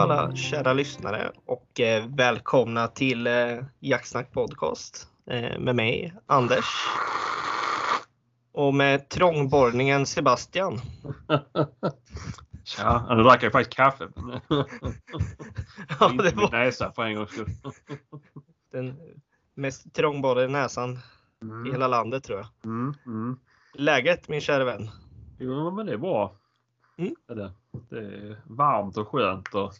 alla kära lyssnare och välkomna till Jaktsnack podcast med mig, Anders. Och med trångborrningen Sebastian. Ja, nu drack jag faktiskt kaffe. Ja, det var näsa för en gångs skull. Den mest trångborrade näsan i hela landet, tror jag. Läget, min kära vän? Jo, men det är bra. Det är varmt och skönt och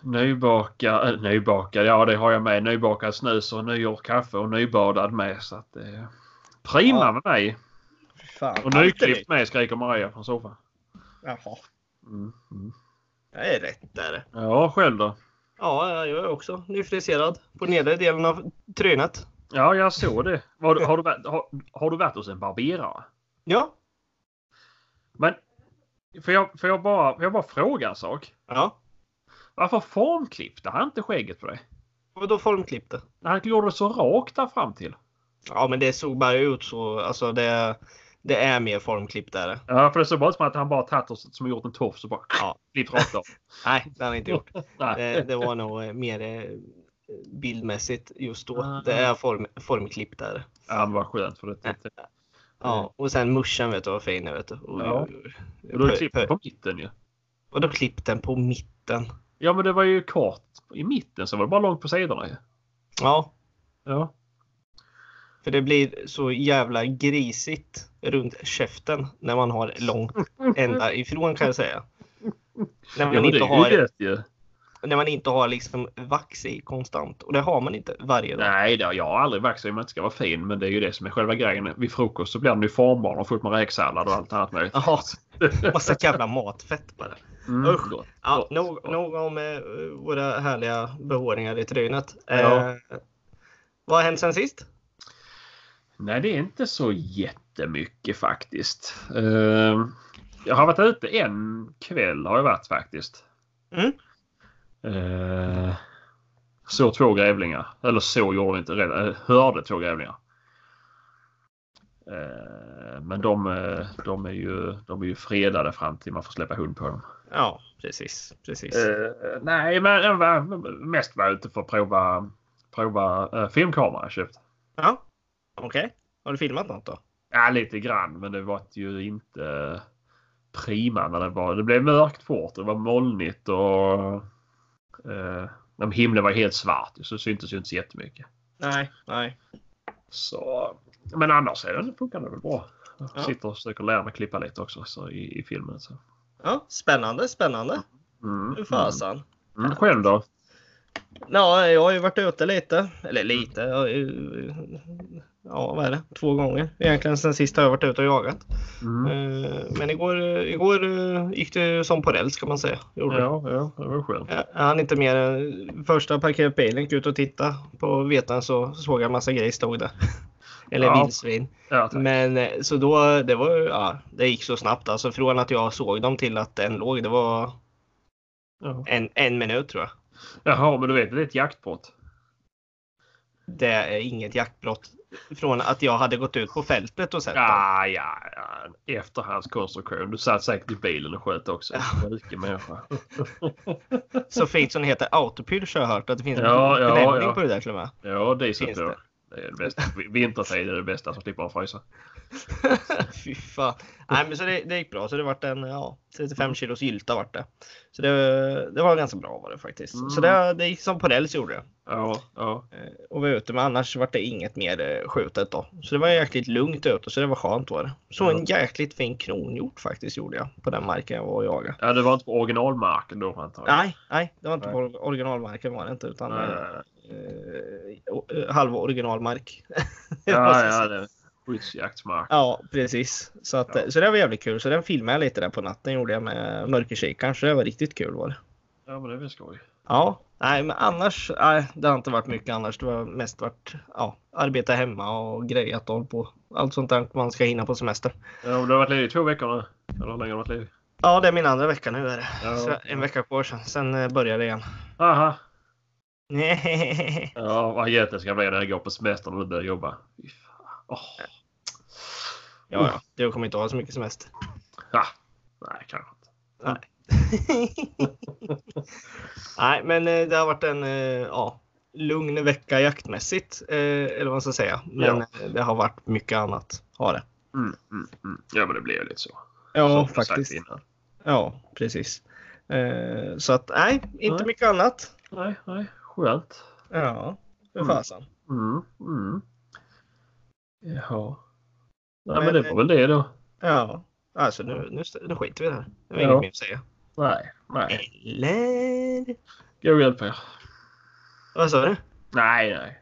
nybakad, ja det har jag med, nybakad snus och nygjord kaffe och nybadad med, så att det är prima med mig. Fan, och nyklippt med, skriker Maria från soffan. Jaha. Jag är rätt där. Ja, själv då? Ja, jag är också nyfriserad på nedre delen av trynet. Ja, jag såg det. Har du varit hos en barberare? Ja. Men Får jag bara fråga en sak? Ja. Varför formklippte han inte skägget på dig? Vadå formklippte? Han gjorde det så rakt där fram till. Ja, men det såg bara ut så. Alltså det är mer formklippt där. Ja, för det såg bara som att han bara tagit oss som gjort en tofs och bara klippt rakt av. Nej, det har han inte gjort. Det var nog mer bildmässigt just då. Det är formklippt där. Ja, det var skönt för det. Ja, och sen muschen, vet du vad fin är, vet du. Och då klippte den på mitten ju. Och då klippte den på mitten. Ja, men det var ju kort i mitten, så var det bara långt på sidorna ju. Ja. För det blir så jävla grisigt runt käften när man har långt ända ifrån, kan jag säga. När man inte har liksom vax i konstant. Och det har man inte varje dag. Nej, det har jag aldrig vax i, man ska vara fin. Men det är ju det som är själva grejen. Vid frukost så blir den ju formbar och fullt med räksallad och allt annat möjligt. Jaha, massa jävla matfett bara. Usch. Ja, nog om våra härliga behåringar i trynet. Ja. Vad har hänt sen sist? Nej, det är inte så jättemycket faktiskt. Jag har varit ute en kväll har jag varit faktiskt. Så två grävlingar. Eller så gjorde inte redan. Hörde två grävlingar. Men de är ju fredade fram till man får släppa hund på dem. Ja, precis. Nej, men jag var mest ute för att prova filmkamera jag köpt. Ja, okej. Har du filmat något då? Ja, lite grann. Men det var ju inte prima när det var. Det blev mörkt fort. Det var molnigt och himlen var helt svart, så syntes ju inte så jättemycket. Nej. Så, men annars är det funkar det väl bra. Jag sitter och försöker lära mig klippa lite också så, i filmen. Så. Ja, spännande. Hur fasen? Själv då? Ja, jag har ju varit ute lite. Eller lite. Ja, vad är det? 2 gånger. Egentligen sen sist har jag varit ute och jagat. Men igår gick det som på räls, kan man säga. Ja, det var skönt. Jag hann inte mer än första parkerade bilen, gick ut och titta på vetan, så såg jag en massa grejer stod där. Eller vildsvin. Ja, men så då, det gick så snabbt. Alltså från att jag såg dem till att den låg, det var en minut tror jag. Jaha, men du vet, det är ett jaktbrott. Det är inget jaktbrott från att jag hade gått ut på fältet och sett dem. Ja. Efterhandskonstruktion. Du satt säkert i bilen och sköt också. Så fint som det heter autopyr, så jag har hört att det finns en benämning på det där till och med. Ja, det är så det. Det är det bästa. Vintertid är det bästa, som slipper att frysa. Fy fan. Nej, men så det gick bra. Så det vart en 35 kilos gylta vart det. Så det var ganska bra var det faktiskt. Så det gick som på räls gjorde det. Ja. Och vi var ute, men annars vart det inget mer skjutet då. Så det var jäkligt lugnt ute, så det var skönt var det. Så en jäkligt fin kronhjort faktiskt gjorde jag på den marken jag var och jagade. Ja, det var inte på originalmarken då antagligen. Nej, det var inte på originalmarken var det inte, utan halva originalmark. Ja, det skyddsjaktsmark. Ja, precis. Så, att, så det var jävligt kul. Så den filmade jag lite där på natten, gjorde jag med mörkerkikaren. Så det var riktigt kul var det. Ja, men det var skoj. Ja, nej men annars, det har inte varit mycket annars. Det har mest varit arbeta hemma och grejat på. Allt sånt där man ska hinna på semester. Ja, men du har varit ledig i 2 veckor nu. Eller hur länge har du varit ledig? Ja, det är min andra vecka nu är det. Ja. Så en vecka kvar sen börjar det igen. Aha. Nej. Ja, vad jätte ska bli när jag går på semester och börjar jobba. Ja, du kommer inte ha så mycket semester. Nej, kanske inte. Nej. Nej, men det har varit en lugn vecka jaktmässigt, eller vad man ska säga. Men det har varit mycket annat, har det. Mm. Ja, men det blev ju lite så. Ja, som faktiskt. Ja, precis. Så att, nej, inte mycket annat. Nej, skönt. Ja, för fasen. Mm. Jaha. Nej, men det var väl det då. Ja, alltså nu skiter vi där. Det var inget mer att säga. Nej. Eller? God jul på er. Vad sa du? Nej.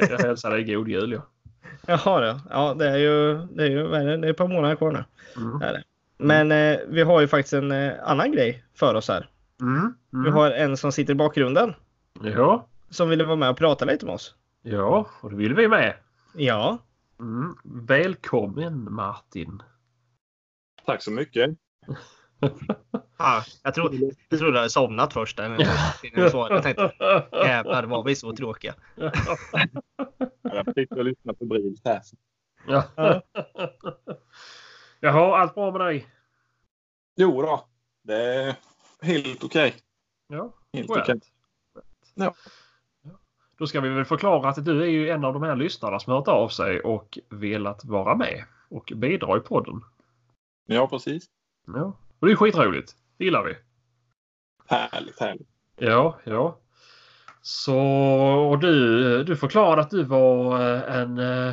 Jag hälsar dig god jul, ja. Jaha då. Ja, det är ett par månader kvar nu. Mm. Det. Men vi har ju faktiskt en annan grej för oss här. Mm. Vi har en som sitter i bakgrunden. Ja. Som ville vara med och prata lite med oss. Ja, och det vill vi med. Ja. Välkommen Martin. Tack så mycket. Ja, jag trodde jag hade somnat först innan jag svarade. Jag tänkte, jävlar, var vi så tråkiga. Jag sitter och lyssnar på Brils här. Ja. Jaha, allt bra med dig? Jo då, det är helt okej. Ja, helt okej. Ja. Då ska vi väl förklara att du är ju en av de här lyssnarna som har hört av sig och velat vara med och bidra i podden. Ja, precis. Ja. Och det är skitroligt. Det gillar vi. Härligt. Ja. Så, och du förklarade att du var en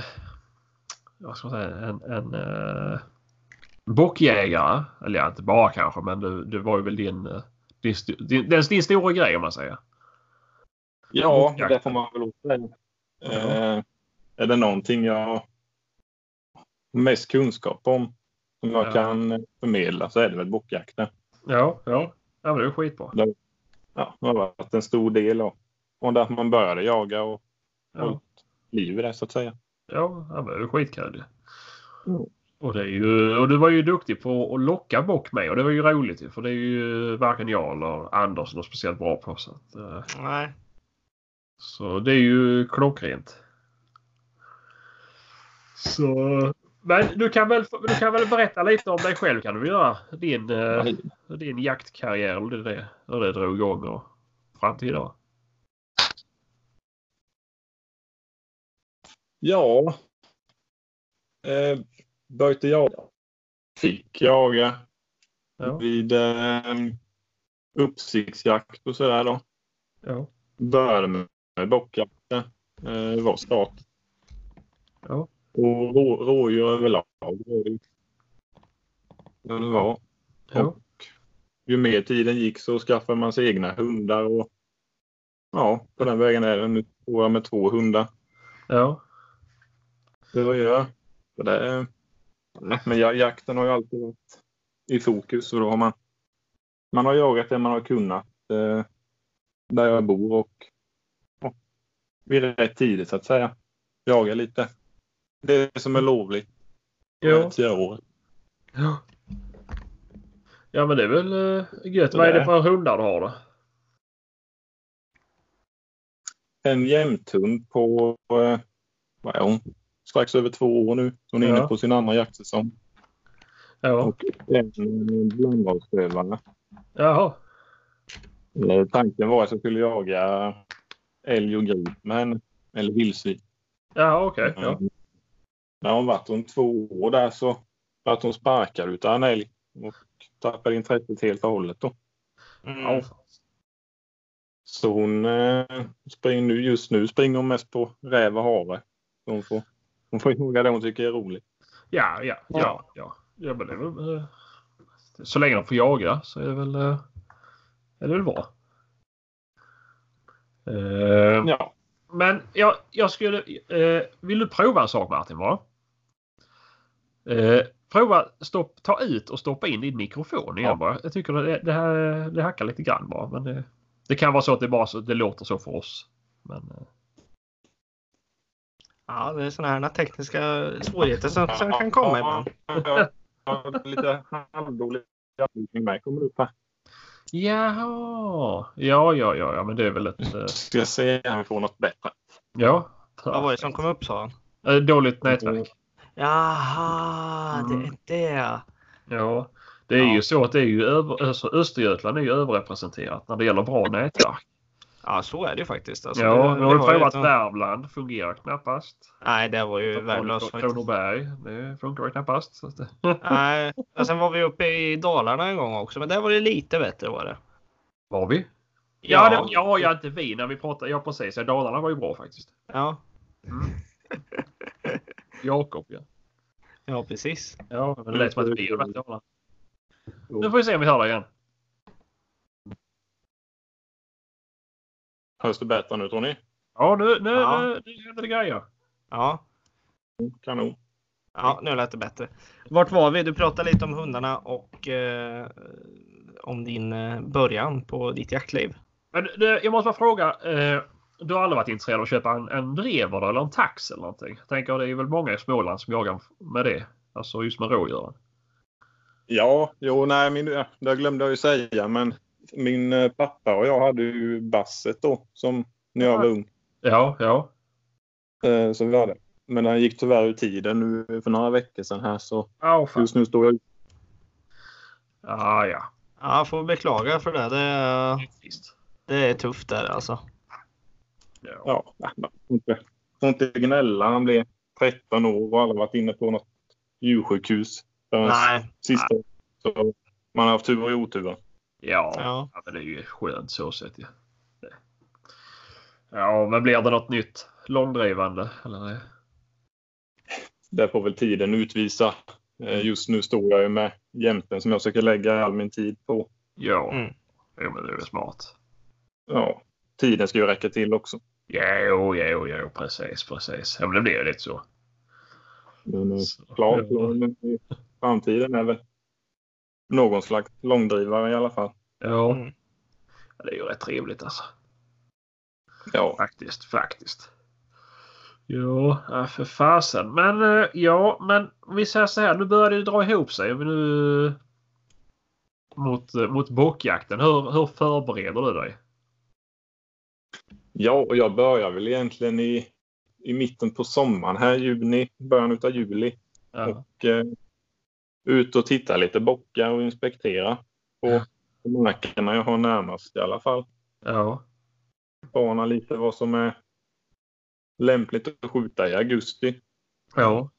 bockjägare. Eller ja, inte bara kanske, men du var ju väl din stora grej om man säger. Ja, det får man väl åt. Är det någonting jag mest kunskap om som jag kan förmedla så är det väl bockjakten. Ja, det är skitbra. Ja, det har varit en stor del och där man började jaga och liv i det så att säga. Ja, det är skitkul. Mm. Och du var ju duktig på att locka bock med och det var ju roligt för det är ju varken jag eller Anders som är speciellt bra på så att, nej. Så det är ju klockrent. Så men du kan väl berätta lite om dig själv kan du göra din jaktkarriär och det drog igång och fram till idag. Ja. Började jag fick jaga vid uppsiktsjakt och sådär då. Ja. Började med bockjakten var start. Ja. Och rådjur överlag. Det var. Ja. Och ju mer tiden gick så skaffade man sig egna hundar. Och ja, på den vägen är det nu med 2 hundar. Ja. Det var jag. Men jakten har ju alltid varit i fokus. Och då har man har jagat det man har kunnat. Där jag bor och vid rätt tidigt så att säga. Jaga lite. Det som är lovligt. Ja. 10 år. Ja. Ja men det är väl gött. Vad är det för hundar du har då? En jämthund på vad är hon? Strax över 2 år nu. Hon är inne på sin andra jaktsäsong. Ja. Och en blandvalsstövare. Jaha. Tanken var att jag skulle jaga älg och gris med henne. Eller vildsvin. Ja, okej. Okay. Ja. När hon varit om 2 år där så att hon sparkar utan älg. Och tappar intresset helt och hållet då. Mm. Så hon springer hon mest på räv och hare. Hon får jaga det hon tycker är roligt. Ja. Så länge de får jaga så är det väl... Eller det var. Ja. Men jag skulle... vill du prova en sak Martin va? Prova ta ut och stoppa in din mikrofon igen bara. Jag tycker det här det hackar lite grann bara. Men det kan vara så att det bara så, det låter så för oss. Men, ja, det är sådana här tekniska svårigheter som kan komma ibland. Lite halvdålig mig kommer upp här. Jaha. Ja, men det är väl ett... Ska jag se om vi får något bättre. Ja. Vad var det som kom upp, sa han? Dåligt nätverk. Jaha, det är det. Ja, Det är ju så att det är ju Östergötland är ju överrepresenterat när det gäller bra nätverk. Ja, så är det faktiskt. Alltså, ja, vi har ju provat Värmland, fungerar knappast. Nej, det var ju värdelöst faktiskt. Kronoberg, det funkar knappast. Så det... Nej, och sen var vi uppe i Dalarna en gång också, men där var det lite bättre var det. Var vi? Ja, det, ja inte vi när vi pratade, ja precis, Dalarna var ju bra faktiskt. Ja. Mm. Jakob, ja. Ja, precis. Ja, men det lät som att vi var Dalarna. Nu får vi se om vi hör det igen. Hörs det bättre nu, tror ni? Ja, nu händer det grejer. Ja. Kanon. Ja, nu lät det bättre. Vart var vi? Du pratade lite om hundarna och om din början på ditt jaktliv. Men, jag måste bara fråga, du har aldrig varit intresserad av att köpa en drever eller en tax eller någonting? Jag tänker, det är väl många i Småland som jagar med det. Alltså just med rådjuren. Ja, det glömde jag ju säga, men min pappa och jag hade ju basset då, som när jag var ung. Ja. Så vi hade. Men den gick tyvärr ur tiden nu för några veckor sedan här, så just nu står jag. Ja. Ja, får beklaga för det. Det är tufft där alltså. Ja, inte gnälla. Han blev 13 år och aldrig varit inne på något djursjukhus. Nej. Sista. Så man har haft tur och otur. Ja, men det är ju skönt så sett. Ja. Ja, men blir det något nytt långdrivande? Eller? Där får väl tiden utvisa. Just nu står jag ju med jämten som jag försöker lägga all min tid på. Ja, men det är smart. Ja, tiden ska ju räcka till också. Ja, precis. Ja, men det blir ju lite så. Men klart, framtiden är väl någon slags långdrivare i alla fall. Ja. Det är ju rätt trevligt alltså. Ja. Faktiskt. Ja, för fasen. Men ja, men vi säger så här. Nu börjar det dra ihop sig. Nu mot bockjakten. Hur förbereder du dig? Ja, och jag börjar väl egentligen i mitten på sommaren här, början av juli. Ja. Och ut och titta lite bockar och inspektera på markerna jag har närmast i alla fall. Ja. Spana lite vad som är lämpligt att skjuta i augusti. Ja.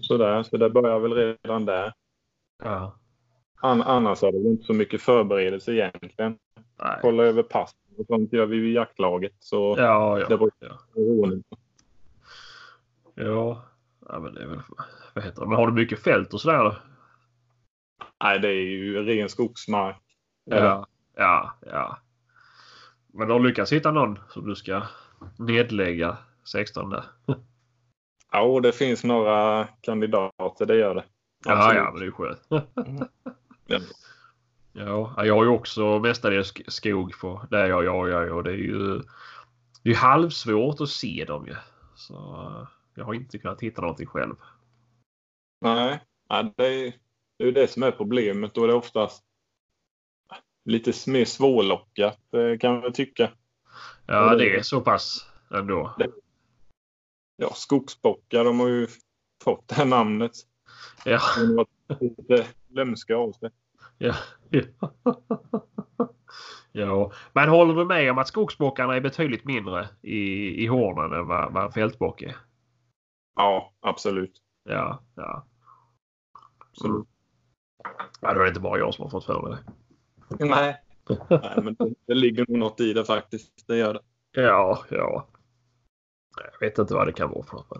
Så det börjar väl redan där. Ja. Annars har det inte så mycket förberedelse egentligen. Nej. Kolla över pass och sånt gör vi vid jaktlaget. Så det var roligt. Ja, men det är väl... Vad heter det? Men har du mycket fält och sådär då? Nej, det är ju ren skogsmark. Ja. Men du har lyckats hitta någon som du ska nedlägga 16 där. Ja, det finns några kandidater, det gör det. Absolut. Ja, men det är skönt. Ja, jag har ju också mestadels skog på där jag och det är ju halvsvårt att se dem ju. Så jag har inte kunnat hitta någonting själv. Nej, det är ju det som är problemet. Då är det oftast lite mer svårlockat, kan man tycka. Ja, det är så pass ändå. Ja, skogsbockar, de har ju fått det här namnet. Ja. De har lite lömska av sig. Ja. Ja, men håller du med om att skogsbockarna är betydligt mindre i hornen än vad fältbock är? Ja, absolut. Ja. Absolut. Ja, det är inte bara jag som har fått för mig det. Nej. Nej, men det ligger nog något i det faktiskt. Det gör det. Ja. Jag vet inte vad det kan vara för något.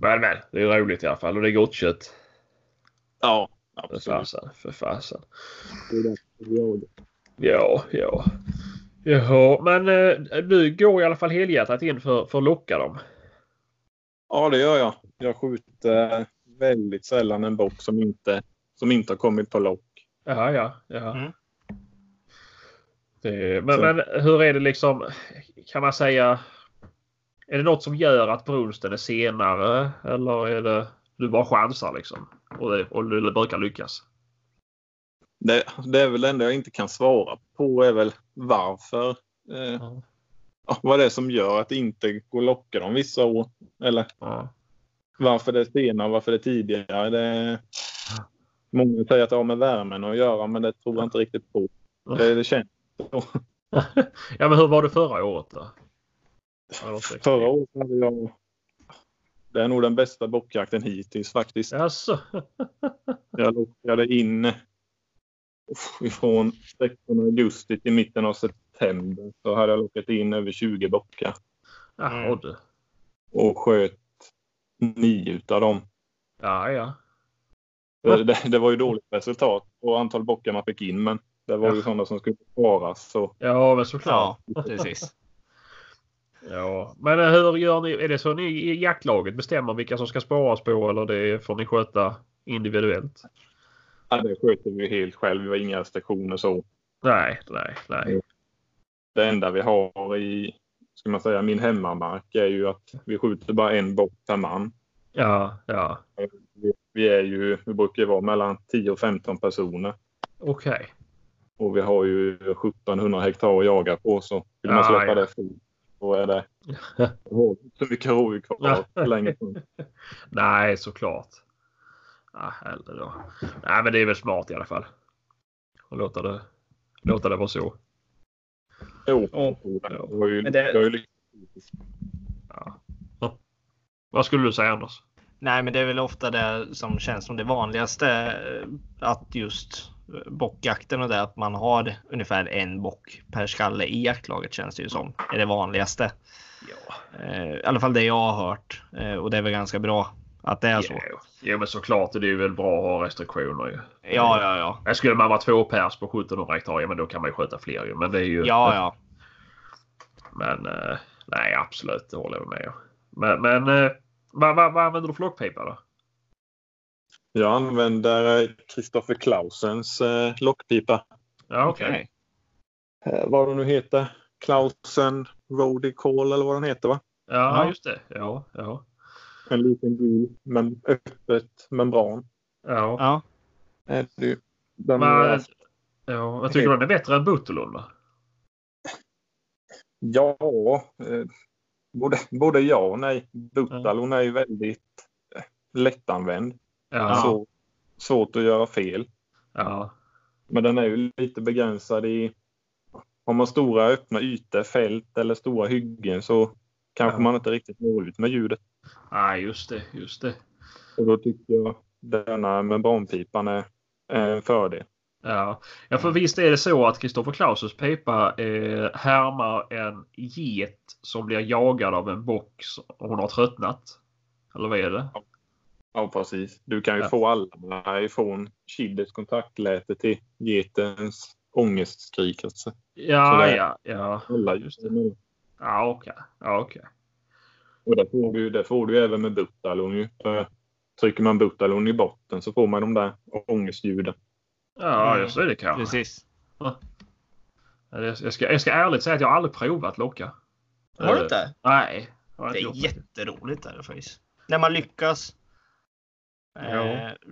Men det är roligt i alla fall. Och det är gott kött. Ja, absolut. För fasen. Det är det. Ja. Jaha, men du går i alla fall helhjärtat in för att locka dem. Ja, det gör jag. Jag skjuter väldigt sällan en bock som inte har kommit på lock. Ja. Mm. Men hur är det liksom, kan man säga, är det något som gör att brunsten är senare? Eller är det, du bara chansar liksom och du brukar lyckas? Det är väl det enda jag inte kan svara på är väl varför. Vad det är som gör att det inte går locka dem vissa år. Eller varför det är senare, varför det är tidigare. Många säger att det har med värmen att göra, men det tror jag inte riktigt på. Det känns så. Ja, men hur var det förra året då? Förra året hade jag... Det är nog den bästa bockjakten hittills faktiskt. Alltså. Jag lockade in från 16 augusti till mitten av september. Så hade jag lockat in över 20 bockar. Ja, du. Och sköt 9 utav dem. Ja, ja. Det var ju dåligt resultat på antal bockar man fick in, men det var ju sådana som skulle sparas. Så. Ja, men såklart. Ja, precis. Ja, men hur gör ni? Är det så ni i jaktlaget bestämmer vilka som ska sparas på, eller det får ni sköta individuellt? Ja, det sköter vi helt själv. Vi har inga stationer så. Nej. Det enda vi har i, ska man säga, min hemmamark är ju att vi skjuter bara en bock per man. Ja. Vi brukar vara mellan 10 och 15 personer. Okej. Och vi har ju 1700 hektar att jaga på, så vill man släppa det fri. Och är det så mycket ro kvar länge. Nej, såklart. Heller då. Nej, men det är väl smart i alla fall. Och låta det vara så. Jo. Ja. Vad skulle du säga, Anders? Nej, men det är väl ofta det som känns som det vanligaste, att just bockjakten och det, att man har ungefär en bock per skalle i jaktlaget, känns det ju som. Är det vanligaste. Ja. I alla fall det jag har hört. Och det är väl ganska bra att det är så. Ja, men såklart, det är väl bra att ha restriktioner ju. Ja. Skulle man vara 2 pers på 1700 hektar, men då kan man ju sköta fler ju. Men det är ju... Ja. Men, nej, absolut, det håller jag med. Men vad använder du flockpipa då? Jag använder Kristoffer Clausens lockpipa. Ja, okej. Vad den nu heter. Clausen Roadie Call, eller vad den heter, va? Ja, just det. Ja. En liten gul, men öppet membran. Ja. Jag tycker den är bättre än Buttolo, va? Ja, både ja och nej. Buttolo är ju väldigt lättanvänd. Ja. Så svårt att göra fel. Ja. Men den är ju lite begränsad i, om man stora öppna ytor, fält eller stora hyggen, så kanske man inte riktigt når ut med ljudet. Nej, just det. Och då tycker jag denna membranpipan är en fördel. Ja, för visst är det så att Kristoffer Clausens pipa härmar en get som blir jagad av en bock och hon har tröttnat. Eller vad är det? Ja, precis. Du kan ju få alla ifrån Childers kontaktläte till getens ångestskrikelse. Ja. Alla just det. Ja, okej. Och det får du även med Buttalon ju. För trycker man Buttalon i botten så får man de där ångestljuden. Ja, just det kanske. Precis. Ja. Jag ska ärligt säga att jag aldrig provat locka. Har du inte? Nej. Det är jätteroligt där faktiskt. När man lyckas.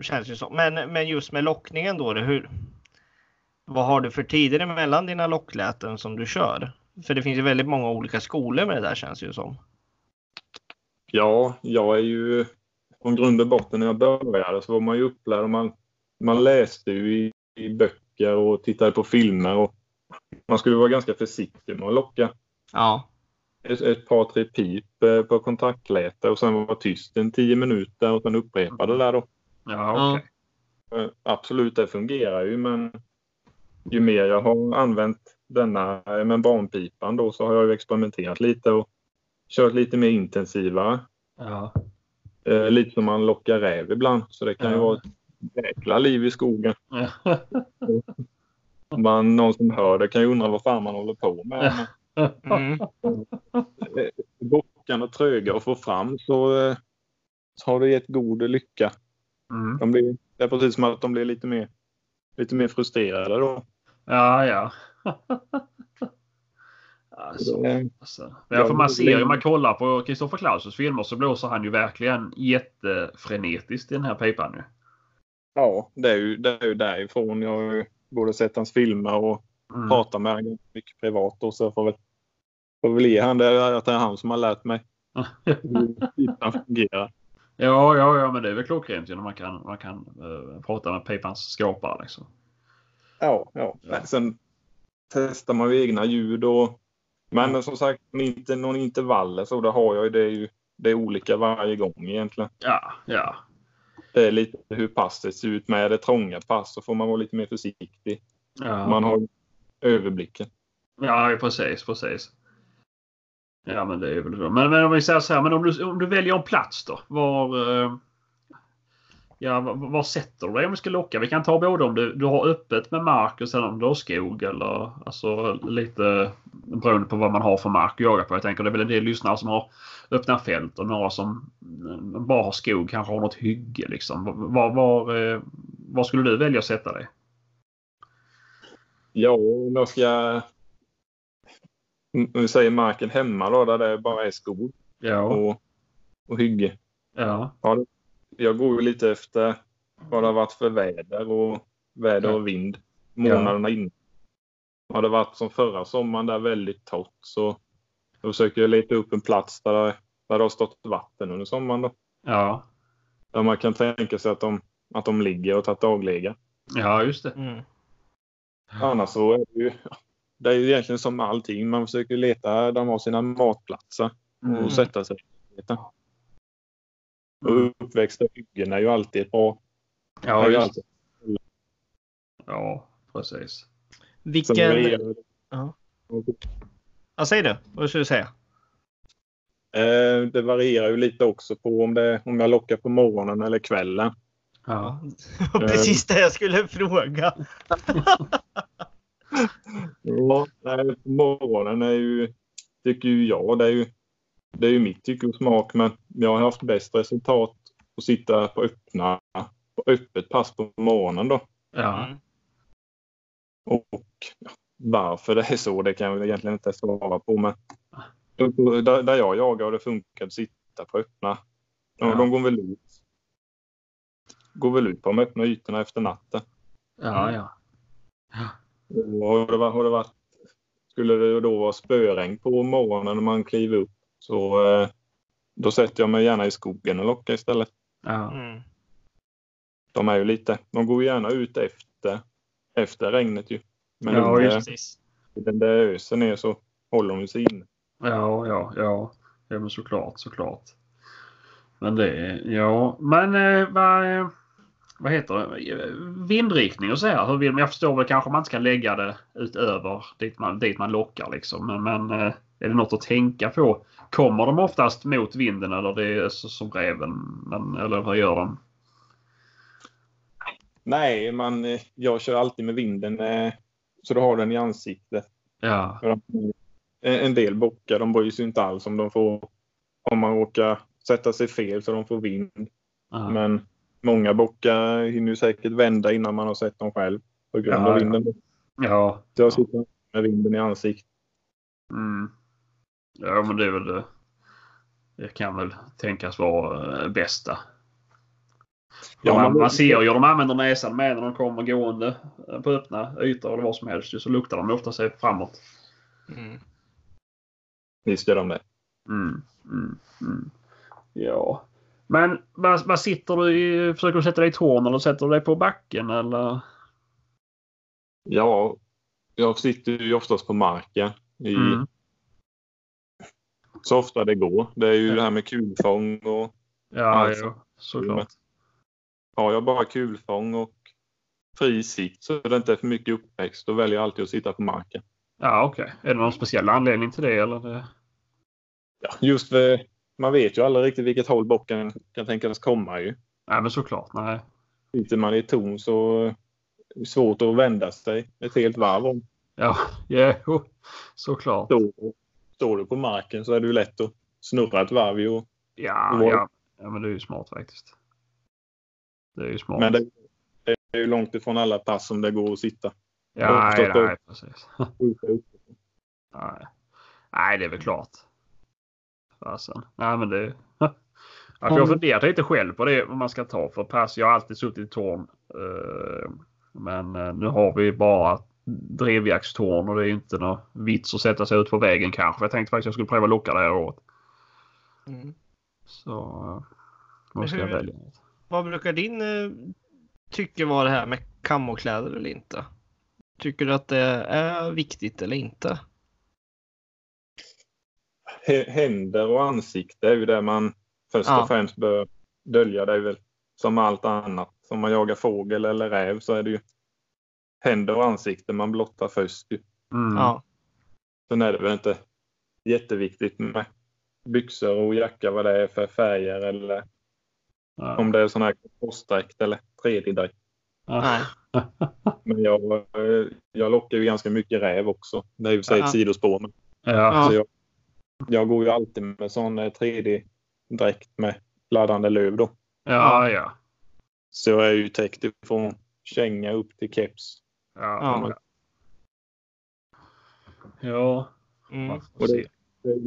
Känns ju så. Men just med lockningen då, vad har du för tider mellan dina lockläten som du kör? För det finns ju väldigt många olika skolor med det där, känns det ju som. Ja, jag är ju från grund och botten, när jag började så var man ju upplärd och man läste ju i böcker och tittade på filmer, och man skulle vara ganska försiktig med att locka. Ja. Ett par, 3 pip på kontaktläte och sen var tyst en 10 minuter och sen upprepade det där då. Ja, okej. Okay. Absolut, det fungerar ju, men ju mer jag har använt denna membranpipan då, så har jag ju experimenterat lite och kört lite mer intensivare. Ja. Lite som man lockar räv ibland, så det kan ju vara ett jäkla liv i skogen. Ja. Någon som hör det kan ju undra vad fan man håller på med. Ja. Bockarna tröga och få fram, så har det gett god lycka. Det är precis som att de blir lite mer frustrerade då. Ja. Alltså. Därför man ser, om man kollar på Kristoffer Clausens filmer, så blåser han ju verkligen jättefrenetiskt i den här pipan nu. Ja, det är ju därifrån jag har både sett hans filmer och pratar med honom mycket privat, och så får väl ge han det, att det är han som har lärt mig hur pipan fungerar. Ja, men det är väl klockrent när man kan prata med pipans skapare liksom. Ja. Sen testar man ju egna ljud och men som sagt inte någon intervaller så det har jag ju det är olika varje gång egentligen. Ja. Det är lite hur passet ser ut med det trånga pass så får man vara lite mer försiktig. Ja. Man har överblicken. Ja, precis. Ja, men det är väl bra. Men om vi säger så här, men om du väljer en plats då, var sätter du dig om du ska locka? Vi kan ta både om du har öppet med mark och sen om du har skog eller alltså lite beroende på vad man har för mark att jaga på. Jag tänker det är väl en del lyssnare som har öppna fält och några som bara har skog, kanske har något hygge liksom. Var skulle du välja att sätta dig? Ja, om jag ska... Nu säger marken hemma då, där det bara är skog och hygge. Ja, jag går ju lite efter vad det har varit för väder och vind månaderna innan. Har det varit som förra sommaren där väldigt torrt så jag försöker leta upp en plats där det har stått vatten under sommaren då. Ja. Där man kan tänka sig att de ligger och tagit dagläge. Ja, just det. Mm. Annars så är det ju... Det är ju egentligen som allting. Man försöker leta, de har sina matplatser och sätta sig. Och uppväxta hyggen är ju alltid ett bra. Ja, precis. Vilken... Ja, säg det. Vad ska du säga? Det varierar ju lite också på om jag lockar på morgonen eller kvällen. Ja, precis det jag skulle fråga. Ja, morgonen är ju, tycker ju jag, det är ju mitt tycke och smak, men jag har haft bäst resultat att sitta på öppet pass på morgonen då. Ja. Och varför det är så, det kan jag egentligen inte svara på, men där jag jagar och det funkar att sitta på öppna. De går väl ut på de öppna ytorna efter natten. Ja. Har det varit, skulle det då vara spöregn på morgonen när man kliver upp så då sätter jag mig gärna i skogen och lockar istället. Ja. Mm. De går gärna ut efter regnet ju. Men den där ösen är så håller de sig in. Ja. Ja, men såklart. Men det är, vad heter det? Vindriktning och så här. Jag förstår väl kanske man inte ska lägga det utöver dit man lockar liksom. Men är det något att tänka på? Kommer de oftast mot vinden eller det är så, som räven? Eller vad gör de? Nej, jag kör alltid med vinden så du har den i ansiktet. Ja. En del bockar, de bryr sig inte alls om man råkar sätta sig fel så de får vind. Aha. Men många bockar hinner ju säkert vända innan man har sett dem själv på grund av vinden. Ja. Jag sitter med vinden i ansikt. Mm. Ja, men det är väl det. Det kan väl tänkas vara bästa. Ja, man ser ju de använder näsan med när de kommer gående på öppna ytor eller vad som helst. Så luktar de ofta sig framåt. Mm. Visst gör de det. Mm. Ja. Men vad sitter du i? Försöker du sätta dig i torn eller sätter du dig på backen? Eller? Ja, jag sitter ju oftast på marken. Så ofta det går. Det är ju det här med kulfång. Och såklart. Ja, jag bara kulfång och fri sikt så det inte är för mycket uppväxt. Då väljer jag alltid att sitta på marken. Ja, okej. Är det någon speciell anledning till det? Eller? Ja, just för... Man vet ju aldrig riktigt vilket håll bocken kan tänkas komma ju. Nej, men såklart, nej. Sitter man i torn så är det svårt att vända sig ett helt varv om. Ja, såklart. Står du på marken så är det ju lätt att snurra ett varv ju. Ja, men det är ju smart faktiskt. Det är ju smart. Men det är ju långt ifrån alla pass som det går att sitta. Ja, nej, precis. Nej, det är väl klart. Fasen. Nej, men det... Jag funderar lite själv på det vad man ska ta för pass. Jag har alltid suttit i torn. Men nu har vi bara drevjaktstorn och det är inte något vits att sätta sig ut på vägen kanske. Jag tänkte faktiskt att jag skulle pröva locka det här året. Mm. Så Vad ska jag välja? Vad brukar din tycke vara det här med kammokläder eller inte? Tycker du att det är viktigt eller inte? Händer och ansikte är ju det man först och främst bör dölja. Det är väl som allt annat. Om man jagar fågel eller räv så är det ju händer och ansikte man blottar först. Mm. Ja. Sen är det väl inte jätteviktigt med byxor och jacka, vad det är för färger eller om det är sån här postdräkt eller 3D-dräkt. Nej. Men jag lockar ju ganska mycket räv också. Det är ju så ett sidospår. Men. Ja. Så jag går ju alltid med sån 3D-dräkt med laddande löv då. Ja. Så jag är ju täckt ifrån känga upp till keps. Ja. Mm. Och det är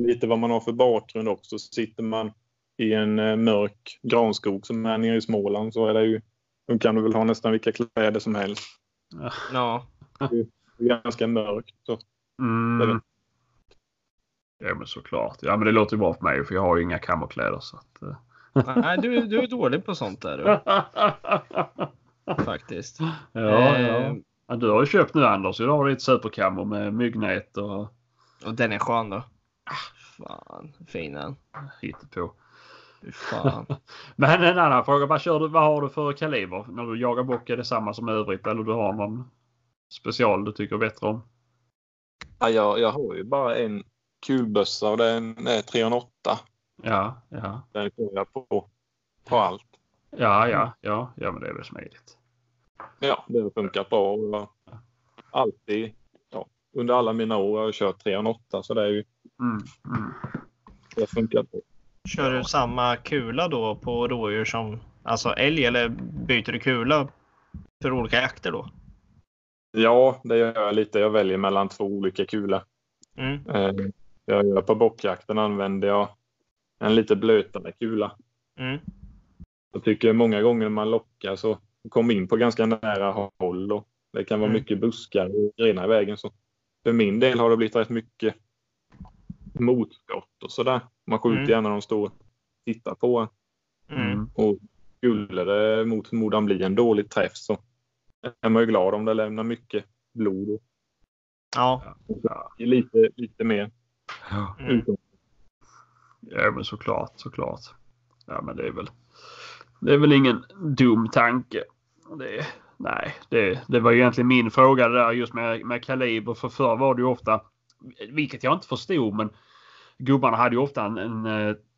lite vad man har för bakgrund också. Sitter man i en mörk granskog som är nere i Småland så är det ju, då kan du väl ha nästan vilka kläder som helst. Ja. Det är ganska mörkt. Så. Mm. Ja, men såklart. Ja, men det låter ju bra för mig för jag har ju inga kammarkläder så att... Nej, du är dålig på sånt där du. Faktiskt. Ja. Du har ju köpt nu Anders, idag har du ett superkammo med myggnät och den är skön då. Fan, fin den. Hittar på. Fan. Men en annan fråga, vad har du för kaliber när du jagar bock? Är det samma som övrigt eller du har någon special du tycker bättre om? Ja, jag har ju bara en kulbössa och den är 308. Ja. Den går jag på allt. Ja, men det är väl smidigt. Ja, det funkar bra. Alltid, under alla mina år har jag kört 308 så det är ju det funkar bra. Kör du samma kula då på rådjur som alltså älg eller byter du kula för olika jakter då? Ja, det gör jag lite. Jag väljer mellan två olika kulor. Jag gör på bockjakten använder jag en lite blötare kula. Jag tycker många gånger när man lockar så kommer in på ganska nära håll och det kan vara mycket buskar och grenar i vägen. Så för min del har det blivit rätt mycket motskott och sådär. Man skjuter gärna när de står och tittar på. Och skulle det mot förmodan bli en dålig träff så är man ju glad om det lämnar mycket blod. Och... Ja. Lite mer. Ja, men såklart. Ja, men det är väl ingen dum tanke. Det var ju egentligen min fråga där just med kaliber. För förr var det ju ofta, vilket jag inte förstod, men gubbarna hade ju ofta en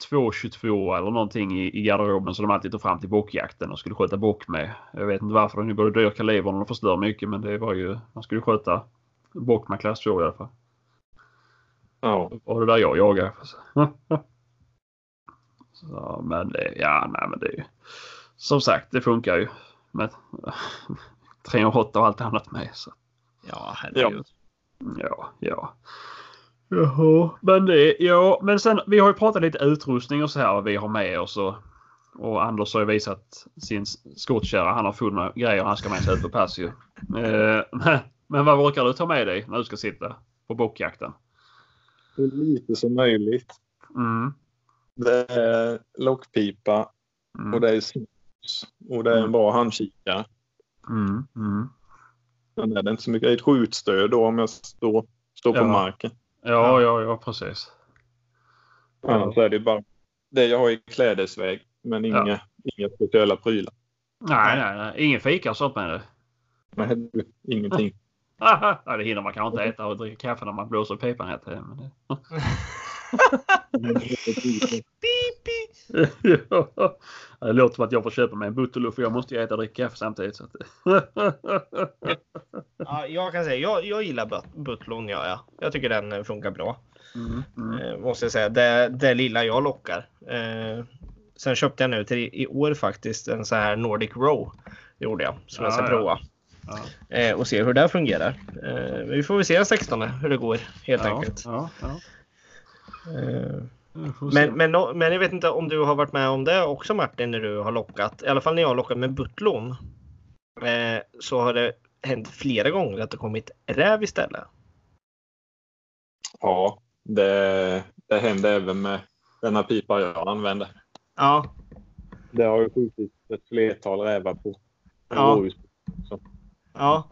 222 eller någonting i garderoben så de alltid tog fram till bockjakten och skulle sköta bock med. Jag vet inte varför, nu går det dyr kalibern och förstör mycket, men det var ju, man skulle sköta bock med klass 2 i alla fall. Ja. Och det där jag jagar. Så, men det är ju som sagt, det funkar ju med 308 och allt annat med så. Ja, herregud. Ja. Jaha, men sen vi har ju pratat lite utrustning och så här vad vi har med oss och Anders har ju visat sin skottkärra, han har fulla grejer han ska med sig ut på pass ju. Men vad brukar du ta med dig när du ska sitta på bockjakten? Så lite som möjligt. Det är lockpipa och det är snus och det är en bra handkikare. Men det är inte så mycket, ett skjutstöd då om jag står på marken. Ja, precis. Annars är det bara det jag har i klädesväg, men inga speciella prylar. Nej. Ingen fika och sånt med det. Nej, ingenting. Det hinner man kanske inte äta och dricka kaffe när man blåser pipan här till hemma. Det låter som att jag får köpa mig en Buttolo för jag måste ju äta och dricka kaffe samtidigt. Så att... ja, jag kan säga, jag gillar Buttolon, ja. Jag tycker den funkar bra. Måste jag säga, det lilla jag lockar. Sen köpte jag nu till i år faktiskt en så här Nordic Row gjorde jag, som jag ska prova. Ja. Och se hur det fungerar. Vi får väl se 16 hur det går helt enkelt. Men jag vet inte om du har varit med om det också Martin, när du har lockat, i alla fall när jag har lockat med buttlon, så har det hänt flera gånger att det kommit räv istället. Ja, det hände även med denna pipa jag använde. Ja. Det har ju skjutits ett flertal rävar på. Ja. Ja.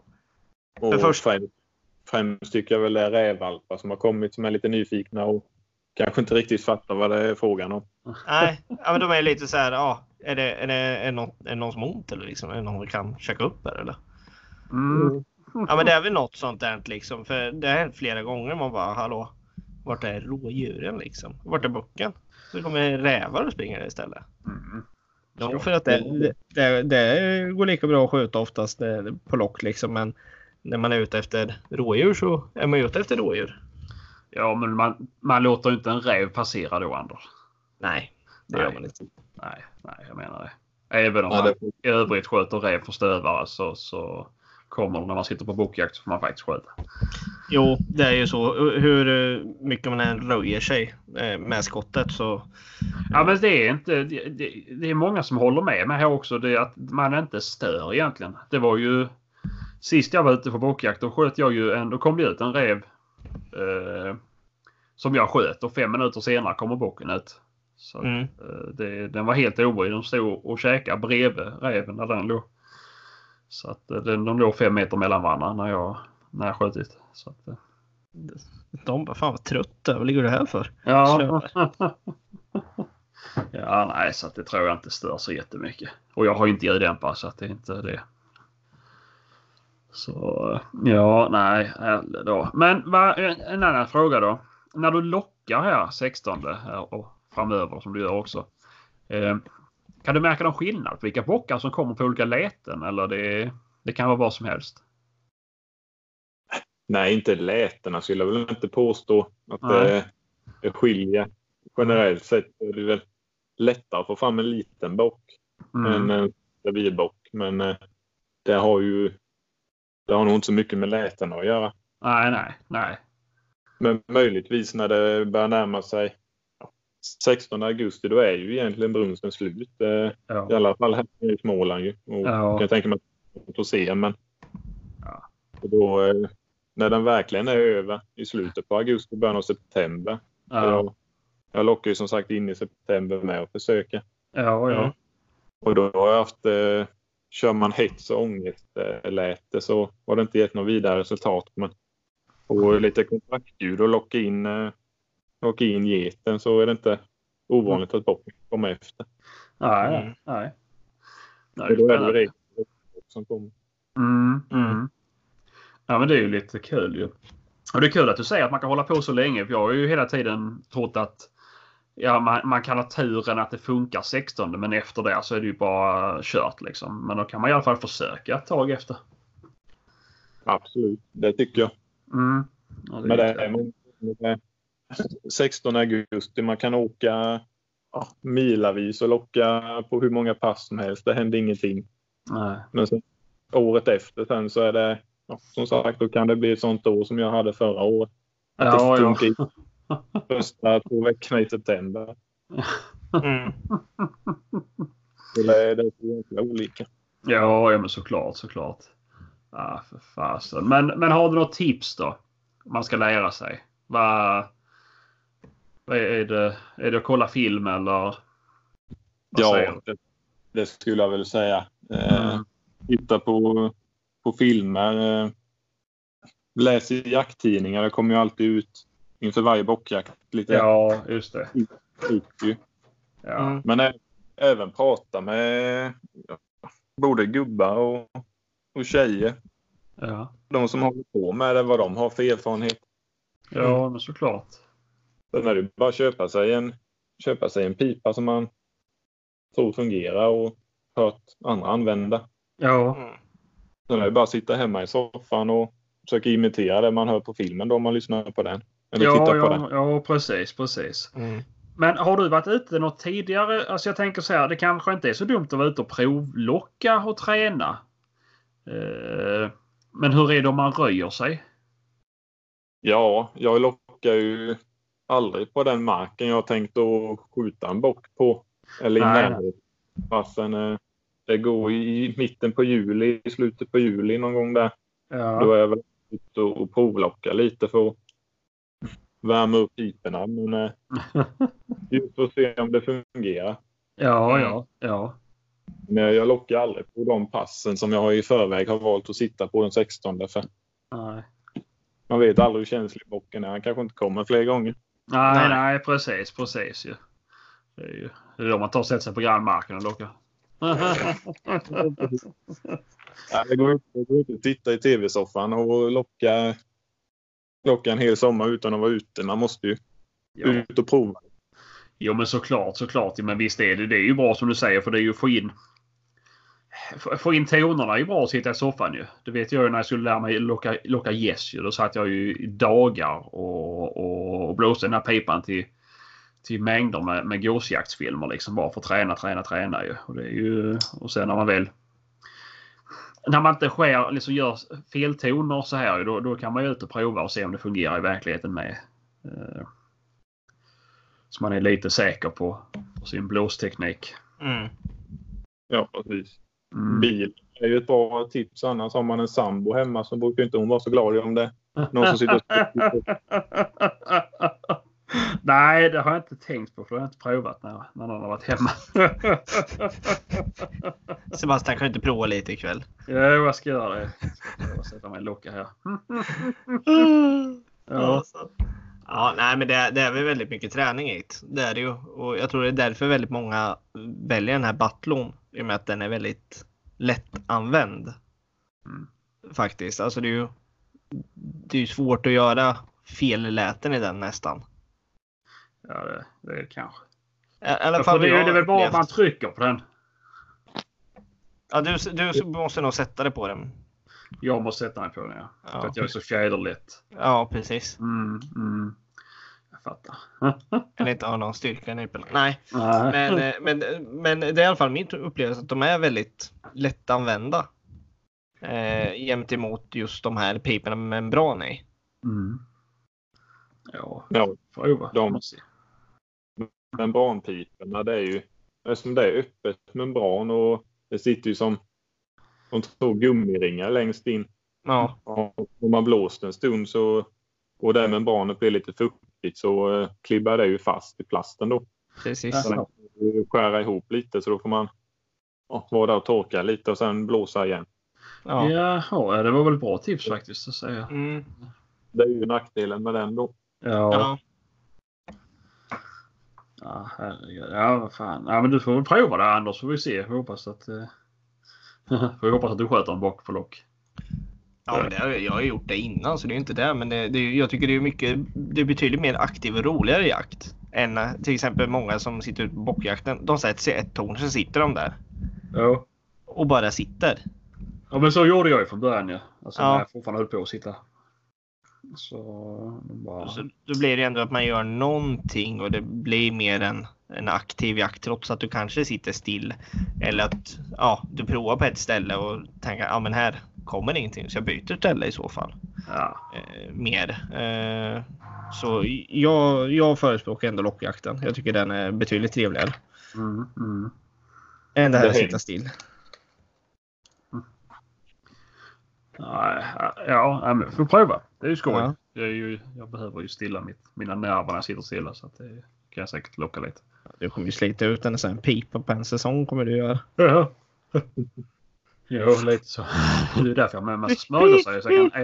Och först... främst tycker jag väl det är rävvalpar som har kommit som är lite nyfikna och kanske inte riktigt fattar vad det är frågan om. Nej, ja, men de är lite så här, ja, är det någon som har ont eller liksom, är det någon som kan käka upp här, eller? Mm. Ja, men det är väl något sånt där liksom, för det har hänt flera gånger man bara, hallå, vart är rådjuren liksom? Vart är bocken? Så kommer rävar och springer istället. Mm. Ja, för att det går lika bra att skjuta oftast på lock liksom, men när man är ute efter rådjur så är man ute efter rådjur. Ja, men man låter ju inte en räv passera då, Anders. Nej, det gör man inte. Nej, jag menar det. Även om man i övrigt sköter räv för stövare så kommer de, när man sitter på bockjakt, så får man faktiskt sköta. Jo, det är ju så. Hur mycket man än röjer sig med skottet så... Ja, men det är inte... Det är många som håller med mig här också. Det är att man inte stör egentligen. Det var ju... Sist jag var ute på bockjakt, då sköt jag ju en... Då kom det ut en rev som jag sköt. Och 5 minuter senare kommer bocken ut. Så den var helt obrydd. De stod och käkade bredvid reven när den låg. Så att de låg 5 meter mellan varandra när jag sköt ut. Så att, de bara, fan vad trötta. Vad ligger det här för? Ja. Ja, nej. Så att det tror jag inte stör så jättemycket. Och jag har ju inte ljuddämpare, så att det är inte det. Så, ja, nej, då. Men en annan fråga då. När du lockar här 16 här och framöver som du gör också. Kan du märka någon skillnad på vilka bockar som kommer på olika läten? Eller det kan vara vad som helst? Nej, inte lätena skulle jag väl inte påstå att det skiljer. Generellt sett är det väl lättare att få fram en liten bock än en revirbock. Men det har ju... Det har nog inte så mycket med lätarna att göra. Nej. Men möjligtvis när det börjar närma sig 16 augusti, då är ju egentligen brunsten slut. Ja. I alla fall här i Småland ju. Och jag tänker mig att se, men och då, när den verkligen är över i slutet på augusti, början av september. Ja. Jag lockar ju som sagt in i september med att försöka. Ja. Och då har jag haft... Kör man hets och ångestläte så var det inte gett något vidare resultat. Men på lite kontaktljud och locka in geten så är det inte ovanligt att bocken kommer efter. Nej. Nej, då är det väl det som kommer. Mm. Ja, men det är ju lite kul ju. Och det är kul att du säger att man kan hålla på så länge. För jag har ju hela tiden trott att man kan ha turen att det funkar 16, men efter det så är det ju bara kört liksom. Men då kan man i alla fall försöka ett tag efter. Absolut, det tycker jag. Ja, det men det är 16 augusti, man kan åka milavis och locka på hur många pass som helst. Det händer ingenting. Nej. Men sen, året efter sen så är det, som sagt, då kan det bli ett sånt år som jag hade förra året. Ja. Första 2 veckorna i september. Eller det är olika. Ja, men såklart. Ah, för fasen. Men har du något tips då? Man ska lära sig. Vad är det? Är det att kolla film eller? Ja, det skulle jag väl säga. Titta på filmer. Läs i jakttidningar. Det kommer ju alltid ut inför varje bockjakt lite. Ja, just det. Ja. Men även prata med både gubbar och tjejer. Ja. De som håller på med det, vad de har för erfarenhet. Ja, men såklart. Sen är det bara att köpa sig en pipa som man tror fungerar och hört andra använda. Ja. Sen är det bara att sitta hemma i soffan och försöka imitera det man hör på filmen då man lyssnar på den. Ja, precis. Men har du varit ute något tidigare? Alltså jag tänker så här, det kanske inte är så dumt att vara ute och provlocka och träna. Men hur är det om man röjer sig? Ja, jag lockar ju aldrig på den marken jag har tänkt att skjuta en bock på. Eller i närheten. Fastän det går i mitten på juli, i slutet på juli någon gång där. Ja. Då är jag väl ute och provlocka lite för att värma upp piporna, men just för att se om det fungerar. Ja. Men jag lockar aldrig på de passen som jag i förväg har valt att sitta på den 16. Därför. Nej. Man vet aldrig hur känslig bocken är. Han kanske inte kommer fler gånger. Nej, precis. Ja. Det är ju hur man tar och sätter sig på grannmarken och lockar. Ja, det går inte att titta i tv-soffan och locka en hel sommar utan att vara ute. Man måste ju ut och prova. Jo, men såklart. Men visst är det. Det är ju bra som du säger, för det är ju få in tonerna är ju bra att sitta i soffan ju. Det vet jag ju när jag skulle lära mig locka gäss ju. Då satt jag ju i dagar och blåste den här pipan till mängder med gåsjaktsfilmer liksom, bara för att träna ju. Och det är ju, och sen när man inte liksom gör fel toner så här, då kan man ju ut och prova och se om det fungerar i verkligheten med. Så man är lite säker på sin blåsteknik. Mm. Ja, precis. Mm. Bil är ju ett bra tips. Annars har man en sambo hemma så brukar inte hon vara så glad om det. Någon som sitter och Nej, det har jag inte tänkt på, för jag har inte provat när någon har varit hemma. Sebastian, kan inte prova lite ikväll? Ja, jag ska göra det. Jag sätter mig en locka här. Ja. Ja, nej, men det är väl väldigt mycket träning i det. Är det ju. Och jag tror det är därför väldigt många väljer den här battlon, i och med att den är väldigt lättanvänd. Mm. Faktiskt. Alltså det är ju svårt att göra felläten i den nästan. Ja, det är det kanske. För det är väl bara att man trycker på den. Ja, du måste nog sätta det på den. Jag måste sätta mig på den, ja. För att jag är så fjäderlätt. Ja, precis. Mm. Jag fattar. Eller inte ha någon styrka i nypeln. Nej. Men det är i alla fall min upplevelse att de är väldigt lättanvända. Jämt emot just de här piperna med membran i. Mm. Ja, prova. Membranpiperna, det är ju som det är öppet membran och det sitter ju som de två gummiringar längst in. Ja. Och om man blåser en stund så, och där membranet blir lite fuktigt, så klibbar det ju fast i plasten då. Precis. Sen skära ihop lite, så då får man vara där och torka lite och sen blåsa igen. Ja. Jaha, det var väl bra tips faktiskt att säga. Mm. Det är ju nackdelen med den då. Ja. Ja, herregud. Ja, vad fan. Ja, men du får väl prova det, Anders, får vi se. Jag hoppas att du sköter en bock för lock. Ja, men jag har gjort det innan, så det är inte det. Men jag tycker det är betydligt mer aktiv och roligare jakt än till exempel många som sitter ut på bockjakten. De sätter sig ett torn, så sitter de där. Ja. Och bara sitter. Ja, men så gjorde jag ju från början, ja. Alltså, när jag fortfarande höll på att sitta. Så då blir det ändå att man gör någonting, och det blir mer en aktiv jakt, trots att du kanske sitter still, eller att du provar på ett ställe och tänker men här kommer ingenting, så jag byter ställe i så fall. Så jag förespråkar ändå lockjakten. Jag tycker den är betydligt trevligare än det här att sitta still. Ja, men får pröva. Det är ju skoj. Ja. Jag behöver ju stilla mina nerver när jag sitter stilla, så att det kan jag säkert locka lite. Du kommer ju slita ut en sån pipa på en säsong, kommer du göra. Ja. Jo, lite så. Det är därför jag har med mig smörgåsar så jag kan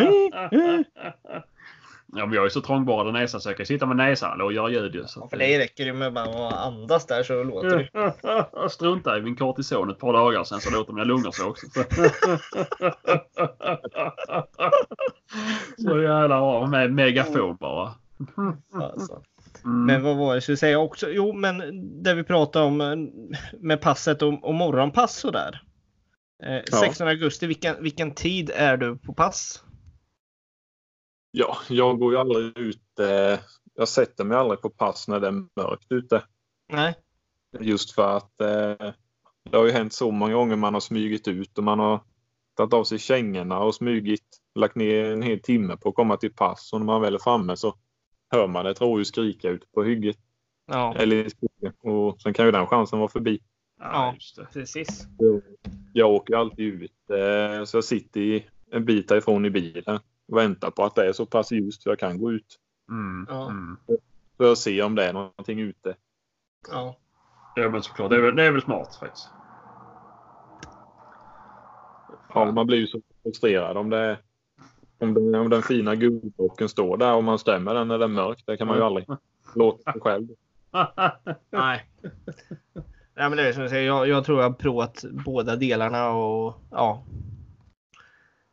äta. Ja, men jag är så trångbarad i näsan så jag kan sitta med näsan och göra ljud. Ja, för det räcker ju med bara att andas där, så låter det. Jag struntar i min kortison ett par dagar sen, så låter mina lungor så också. Så jävla bra med megafon bara. Alltså. Mm. Men vad var det jag skulle säga också? Jo, men det vi pratade om med passet och morgonpass så där. 16 augusti, vilken tid är du på pass? Ja, jag går ju aldrig ut. Jag sätter mig aldrig på pass när det är mörkt ute. Nej. Just för att det har ju hänt så många gånger man har smygit ut och man har tagit av sig kängorna och smygit, lagt ner en hel timme på att komma till pass, och när man väl är framme så hör man ett rådjur skrika ut på hygget. Ja. Eller och sen kan ju den chansen vara förbi. Ja, just det. Precis. Jag åker alltid ut, så jag sitter en bit ifrån i bilen. Vänta på att det är så pass ljust så jag kan gå ut. Mm. Ja. Så jag ser om det är någonting ute. Ja. Ja, men såklart. Det är väl smart faktiskt. Ja, man blir ju så frustrerad om den fina gulbocken står där och man stämmer den eller mörkt. Det kan man ju aldrig låta sig själv. Nej. Nej, men det är som jag säger. Jag tror jag har provat båda delarna och ja.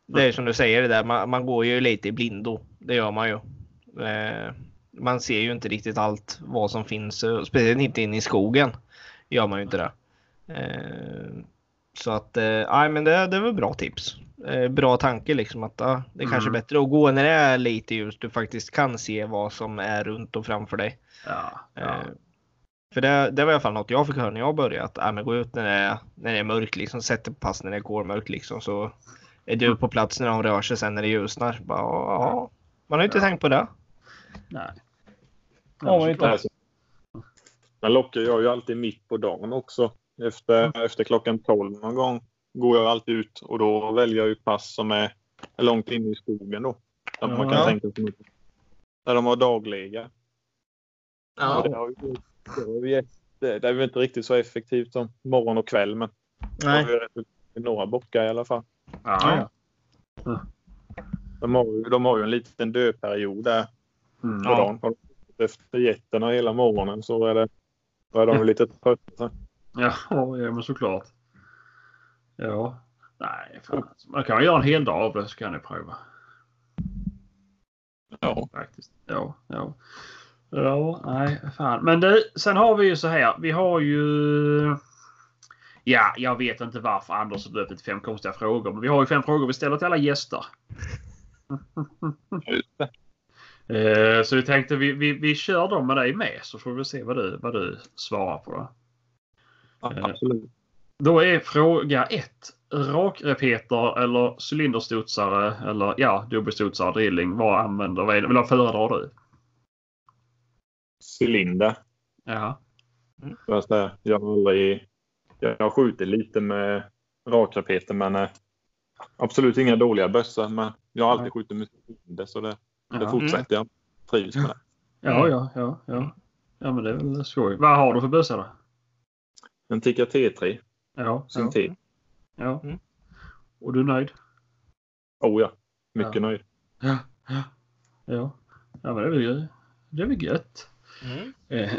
Det är som du säger det där. Man går ju lite i blindo. Det gör man ju. Man ser ju inte riktigt allt vad som finns. Speciellt inte in i skogen. Gör man ju inte det. Så att, nej, men det var bra tips. Bra tanke liksom att det är kanske är bättre att gå när det är lite ljus. Du faktiskt kan se vad som är runt och framför dig. Ja. För det var i alla fall något jag fick höra när jag började. Att men gå ut när det är mörkt liksom. Sätter på pass när det går mörkt liksom. Så är du på plats när de rör sig sen när det ljusnar. Bara, ja. Man har ju inte tänkt på det. Nej. Man lockar jag ju alltid mitt på dagen också. Efter klockan 12 någon gång går jag alltid ut och då väljer jag ju pass som är långt inne i skogen då. Där man kan tänka sig mycket. Där de har dagliga. Ja. Det är ju inte riktigt så effektivt som morgon och kväll, men nej. Det är några bockar i alla fall. Ja. De har ju en liten dödperiod där. Dagen. Efter jätterna hela morgonen så är de lite trötta. Ja, men såklart. Ja, nej fan. Man kan göra en hel dag av det, så kan ni pröva. Ja, faktiskt. Ja. Ja, nej fan. Men sen har vi ju så här. Vi har ju... Ja, jag vet inte varför Anders har döpt till 5 konstiga frågor. Men vi har ju 5 frågor vi ställer till alla gäster. Så vi tänkte vi kör dem med dig med. Så får vi se vad du svarar på då. Absolut. Då är fråga 1. Rakrepeter eller cylinderstutsare eller dubbelstutsare drilling. Vad föredrar du? Cylinder. Ja. Jag skjuter lite med rakrepeter, men absolut inga dåliga bössor, men jag har alltid skjutit med cylinder, så det fortsätter jag trivs med det. Ja. Ja, men det är väl skoj. Vad har du för bössor då? En Tikka T3. Ja. Syntet. Ja. Mm. Och du är nöjd? Oh ja. Mycket nöjd. Ja. Ja, men det är väl gött. Mm.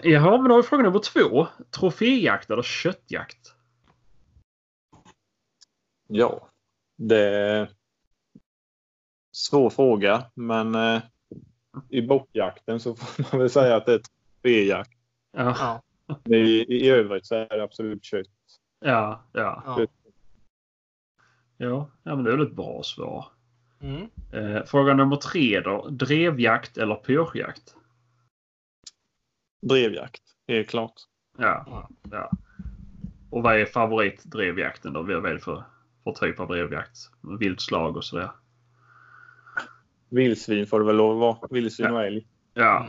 Jaha, men då har vi fråga nummer 2. Troféjakt eller köttjakt? Ja. Det är svår fråga. Men i bockjakten så får man väl säga att det är troféjakt. Ja. I övrigt så är det absolut kött. Ja. Ja, men det är ett bra svar. Mm. Fråga nummer 3 då. Drevjakt eller pyrschjakt? Drevjakt, helt klart. Ja. Och vad är favoritdrevjakten då? Vad är det för typ av drevjakt? Viltslag och sådär. Vildsvin får det väl lov att vara. Vildsvin och älg. Ja.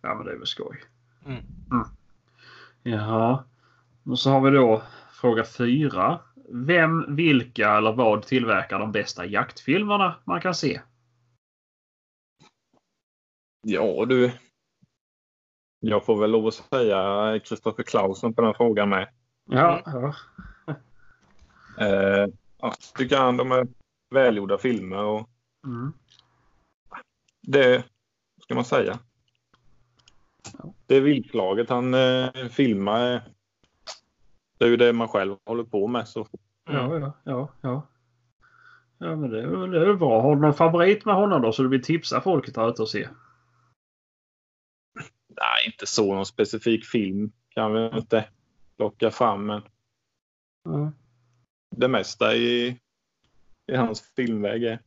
Ja, men det är väl skoj. Mm. Jaha. Och så har vi då fråga 4. Vem, vilka eller vad tillverkar de bästa jaktfilmerna man kan se? Ja, du. Jag får väl lov att säga Kristoffer Clausen på den frågan med. Ja. Jag tycker han de är välgjorda filmer och det ska man säga. Det är viltlaget han filmar. Det är ju det man själv håller på med så. Ja. Ja, men det är bra. Har du någon favorit med honom då så du vill tipsa folket här ute och se? Nej, inte så någon specifik film kan vi inte plocka fram, men det mesta i hans filmväg är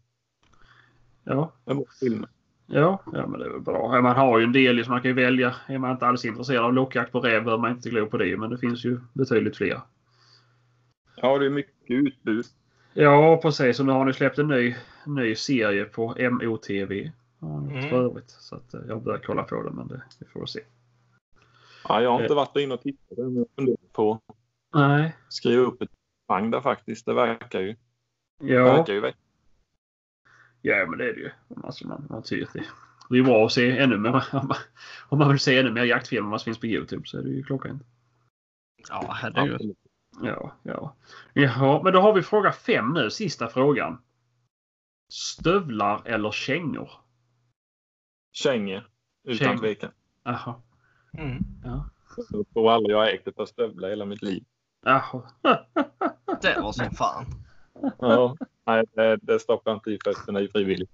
filmen. Ja, men det är väl bra. Man har ju en del som liksom man kan ju välja. Är man inte alls intresserad av lockjakt på räv behöver man inte glömma på det. Men det finns ju betydligt fler. Ja, det är mycket utbud. Ja, precis. Och nu har ni släppt en ny serie på MOTV. För övrigt. Så att jag börjar kolla på det, men det får vi se. Ja, jag har inte varit in och tittat men jag funderar på skriva upp ett bang där faktiskt. Det verkar ju. Ja. Det verkar ju väl. Ja, men det är det ju. Alltså, man tycker det. Det är bra att se ännu mer. Om man vill se ännu mer jaktfilmer vad som finns på YouTube så är det ju klockan. Ja, herregud. Ja, men då har vi fråga 5 nu, sista frågan. Stövlar eller kängor? Kängor, utan tvekan. Jaha. Mm. Ja. Jag tror aldrig jag har ägt ett par stövlar hela mitt liv. Jaha. Det var som fan. Ja, nej, det stoppar inte i fötterna i frivilligt.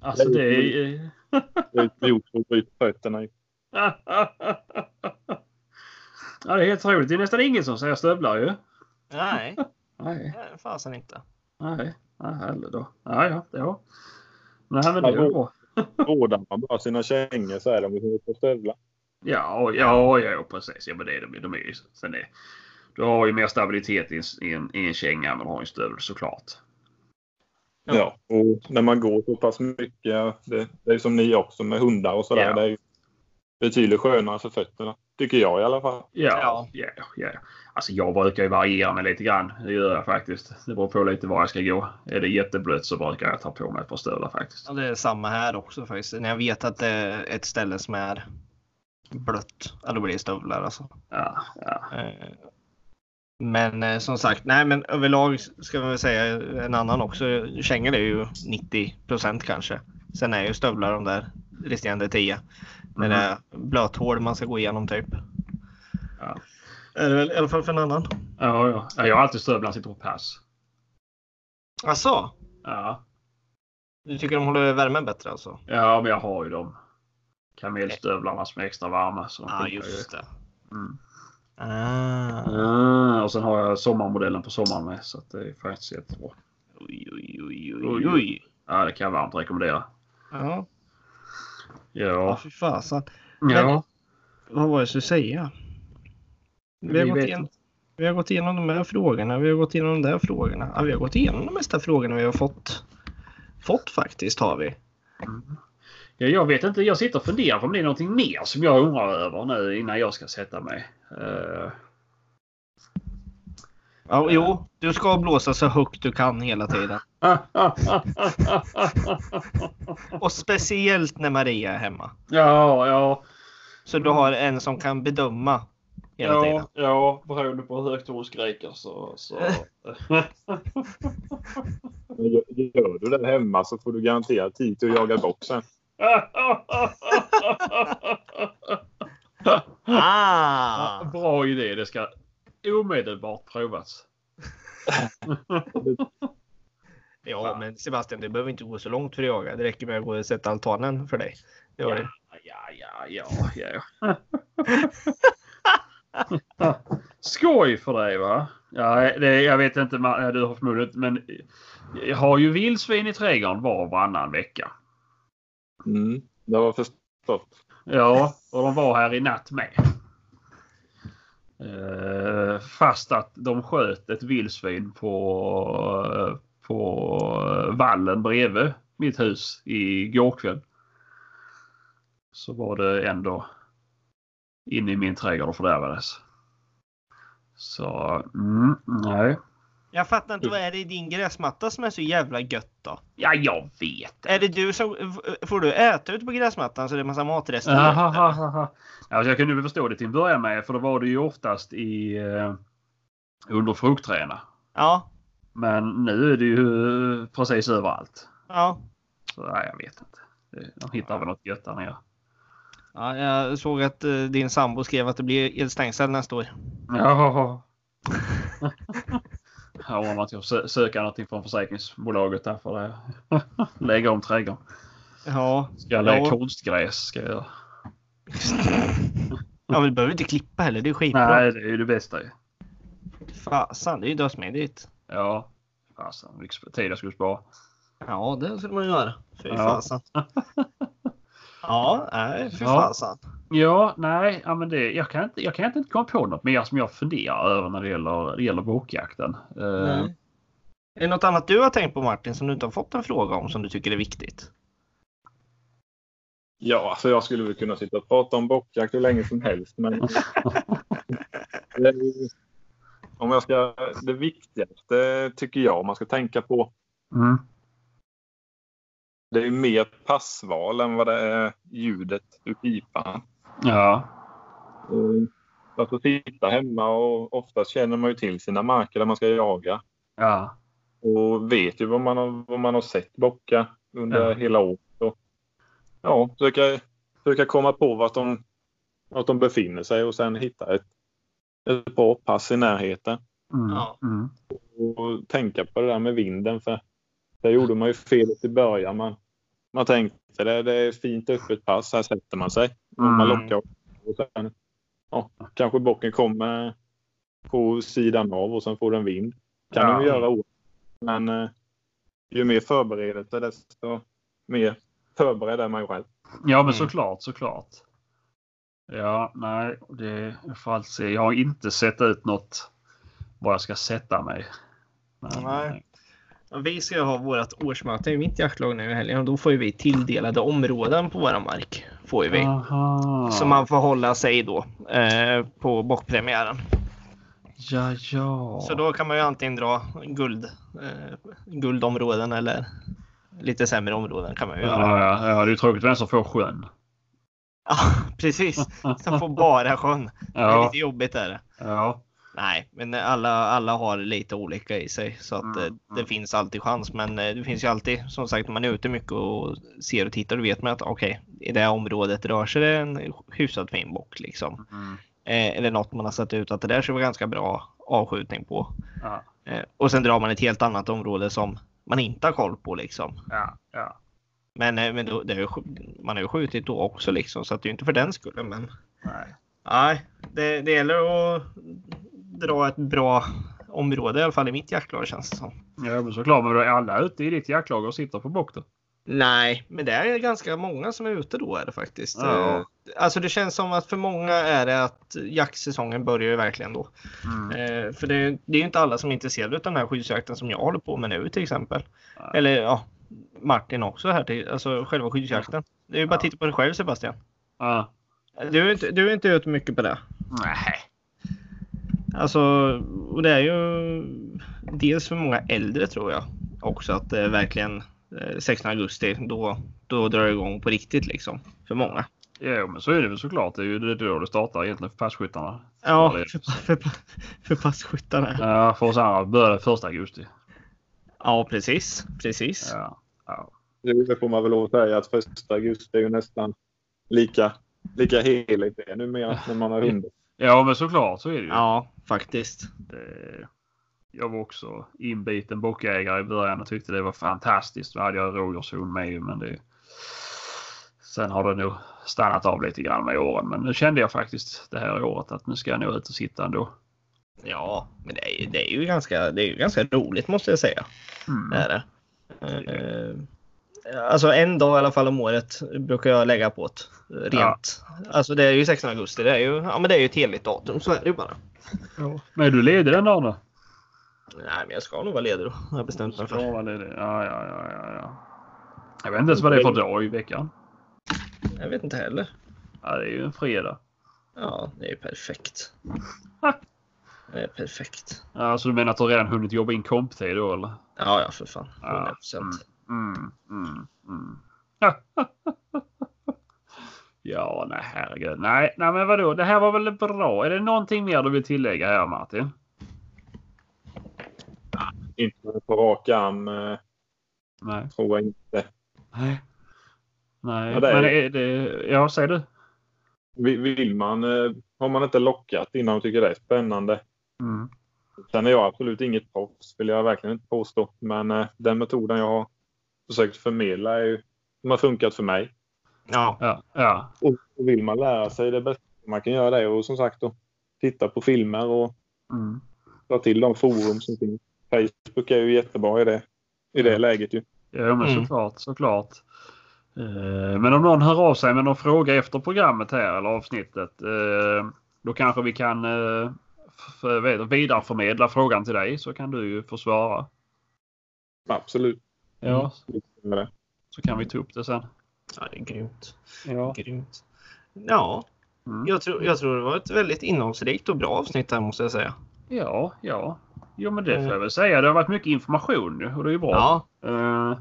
Alltså det är... Det är ett blod som bryter fötterna i. Ja, det är helt roligt. Det är nästan ingen som säger stövlar ju. Nej. Nej. Det fasen inte. Nej. Nej, heller då. Ja, det var. Nej, men det är bra. Båda har bara sina kängor så är de ju på stövlar. Ja, precis. Ja, men det är de är ju. Sen är du har ju mer stabilitet i en känga men har en stövel såklart. Ja, och när man går så pass mycket, det är som ni också med hundar och sådär, det är ju betydligt skönare för fötterna, tycker jag i alla fall. Ja. Alltså jag brukar ju variera mig lite grann, det gör jag faktiskt. Det beror på lite var jag ska gå. Är det jätteblött så brukar jag ta på mig ett par stövlar faktiskt. Ja, det är samma här också faktiskt. När jag vet att det är ett ställe som är blött, då blir det stövlar alltså. Ja. Men som sagt, nej men överlag ska man väl säga en annan också. Kängor är ju 90% kanske. Sen är ju stövlar de där resterande 10. När det är blöthål man ska gå igenom typ. Ja. Är det väl i alla fall för en annan? Ja. Jag har alltid stövlar sitter på pass. Asså? Ja. Du tycker de håller värmen bättre alltså? Ja, men jag har ju de kamelstövlarna som är extra varma. Ja, just det. Mm. Ah. Och sen har jag sommarmodellen på sommaren med, så att det är faktiskt jättebra. Oj. Ja, det kan jag varmt rekommendera. Ja. Ja, fy fasen. Ja. Vad var det jag skulle säga? Vi har gått igenom de här frågorna. Vi har gått igenom de där frågorna. Ja, vi har gått igenom de mesta frågorna vi har fått faktiskt har vi. Mm. Ja, jag vet inte, jag sitter och funderar på om det är någonting mer som jag undrar över nu innan jag ska sätta mig. Jo, du ska blåsa så högt du kan hela tiden. Och speciellt när Maria är hemma. Ja. Så du har en som kan bedöma hela tiden. Ja, beroende på hur högt hon skriker så. Gör du den hemma så får du garanterat tid att jaga boxen. Bra idé, det ska omedelbart provas. Ja, men Sebastian, det behöver inte gå så långt för att jaga. Det räcker med att gå och sätta altanen för dig. Ja. Skoj för dig va? Ja, jag vet inte, du har förmodat, men jag har ju vildsvin i trädgården var och varannan vecka. Mm, det var förstått. Ja, och de var här i natt med. Fast att de sköt ett vildsvin på vallen bredvid mitt hus igår kväll. Så var det ändå inne i min trädgård och fördärvades. Så, nej. Jag fattar inte, vad är det i din gräsmatta som är så jävla gött då? Ja, jag vet. Är det du som, får du äta ut på gräsmattan så det är en massa matrester? Alltså, jag kunde väl förstå det till en början med, för då var det ju oftast i under fruktträna. Ja. Men nu är det ju precis överallt. Ja. Så nej, jag vet inte. De hittar väl något gött där nere. Ja, jag såg att din sambo skrev att det blir elstängsel nästa år. Ja. Ja, om att jag söker någonting från försäkringsbolaget där för det. Lägga om trädgården. Ja. Ska jag lägga konstgräs? Ska jag... Ja, men du behöver inte klippa heller. Det är skitbra. Nej, det är ju det bästa ju. Fasan, det är ju dödsmidigt. Ja, fasan. Vilken tid jag skulle spara. Ja, det skulle man göra. Fy fasan. Ja, nej, fy fasan. Ja, nej, men det, jag kan inte komma på något mer som jag funderar över när det gäller bockjakten. Är det något annat du har tänkt på, Martin, som du inte har fått en fråga om som du tycker är viktigt? Ja, alltså jag skulle väl kunna sitta och prata om bockjakt hur länge som helst. Men Om jag ska, det viktigaste tycker jag om man ska tänka på. Mm. Det är mer passval än vad det är ljudet ur pipan. Ja. Att få sitta hemma, och oftast känner man ju till sina marker där man ska jaga. Ja. Och vet ju vad man har sett bocka under hela året. Och, ja, försöka komma på vart de befinner sig och sen hitta ett bra pass i närheten. Mm. Ja. Mm. Och tänka på det där med vinden, för det gjorde man ju fel i början. Man tänkte det är fint öppet pass, här sätter man sig. Mm. Man lockar och sen kanske bocken kommer på sidan av och sen får den vind. Kan de göra åt. Men ju mer förberedelse desto mer förberedd är man ju själv. Ja, men såklart. Ja, nej, det får allt se. Jag har inte sett ut något var jag ska sätta mig. Nej. Vi ska ha vårt årsmöte i mitt jaktlag nu i helgen, och då får ju vi tilldelade områden på våra mark. Får ju vi. Aha. Så man får hålla sig då på bockpremiären. Ja. Så då kan man ju antingen dra guldområden eller lite sämre områden kan man ju göra. Ja, det är tråkigt vem som får sjön. Ja, precis. Som får bara sjön. Ja. Det är lite jobbigt där. Ja. Nej, men alla har lite olika i sig, så att det finns alltid chans. Men det finns ju alltid, som sagt, man är ute mycket och ser och tittar och vet man att i det här området rör sig det en hyfsad fin bock liksom. Mm. Eller något man har satt ut att det där ska vara ganska bra avskjutning på. Ja. Och sen drar man ett helt annat område som man inte har koll på liksom. Ja, ja. Men då, man har ju skjutit då också liksom, så att det är inte för den skull. Men nej, det gäller att dra ett bra område i alla fall i mitt jaktlag, känns det som. Ja, men såklart, men då är alla ute i ditt jaktlag och sitter på bock då? Nej, men det är ganska många som är ute då är det faktiskt. Ja. Alltså det känns som att för många är det att jaktsäsongen börjar ju verkligen då. Mm. För det är ju inte alla som är intresserade av den här skyddsjakten som jag håller på med nu till exempel. Nej. Eller Martin också här till, alltså själva skyddsjakten. Det är ju bara att titta på dig själv, Sebastian. Ja. Du är inte ute mycket på det. Nej. Alltså, och det är ju dels för många äldre tror jag också att det verkligen 16 augusti, då drar det igång på riktigt liksom, för många. Ja, men så är det väl såklart. Det är ju då det startar egentligen för passkyttarna. Ja, för passkyttarna. Ja, för oss andra börjar det 1 augusti. Ja, precis. Ja. Det får man väl lov att säga att 1 augusti är ju nästan lika heligt det numera när man har hundar. Ja, men såklart så är det ju. Ja, faktiskt. Jag var också inbiten bockjägare i början och tyckte det var fantastiskt. Då hade jag rådjurshund med, men sen har det nog stannat av lite grann med åren. Men nu kände jag faktiskt det här året att nu ska jag nog ut och sitta ändå. Ja, men det är ju ganska roligt måste jag säga. Mm. Det är det. Alltså en dag i alla fall om året brukar jag lägga på ett rent. Ja. Alltså det är ju 16 augusti, det är ju ett heligt datum, så är det ju bara. Ja. Men är du ledig den dagen då? Nej, men jag ska nog vara ledig då. Jag har bestämt mig för. Ja. Jag vet inte ens vad det är för dag i veckan. Jag vet inte heller. Ja, det är ju en fredag. Ja, det är ju perfekt. Det är perfekt. Ja, så du menar att du redan hunnit jobba in komptid då, eller? Ja, för fan. 100%. Mm. Ja, nej, herregud. Nej, men vadå? Det här var väl bra. Är det någonting mer du vill tillägga här, Martin? Inte på rak arm. Nej. Tror jag inte. Nej. Ja, men jag säger det. Vill man, har man inte lockat innan man tycker det är spännande. Mm. Sen är jag absolut inget proffs, vill jag verkligen inte påstå. Men den metoden jag har försökt förmedla är ju, som har funkat för mig. Ja. Och vill man lära sig det bästa man kan göra det. Och som sagt då, titta på filmer och ta till de forum som finns. Facebook är ju jättebra i det läget ju. Ja, men såklart. Men om någon hör av sig med någon fråga efter programmet här eller avsnittet, då kanske vi kan vidareförmedla frågan till dig, så kan du ju få svara. Absolut. Ja. Mm. Så kan vi ta upp det sen. Ja, det är grymt. Ja. Jag tror det var ett väldigt innehållsrikt och bra avsnitt här måste jag säga. Ja. Jo, men det får jag väl säga. Det har varit mycket information nu och det är ju bra. Ja.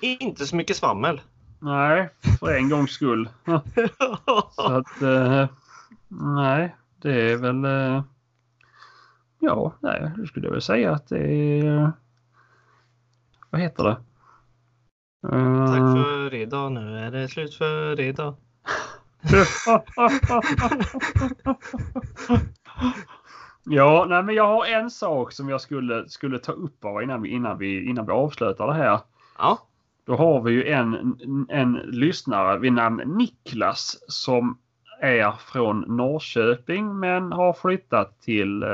Inte så mycket svammel. Nej, för en gångs skull. Så att, nej, det är väl... det skulle jag väl säga att det är... Vad heter det? Tack för idag, nu är det slut för idag. Ja, nej, men jag har en sak som jag skulle ta upp bara innan vi avslutar det här. Ja. Då har vi ju en lyssnare vid namn Niklas som är från Norrköping men har flyttat till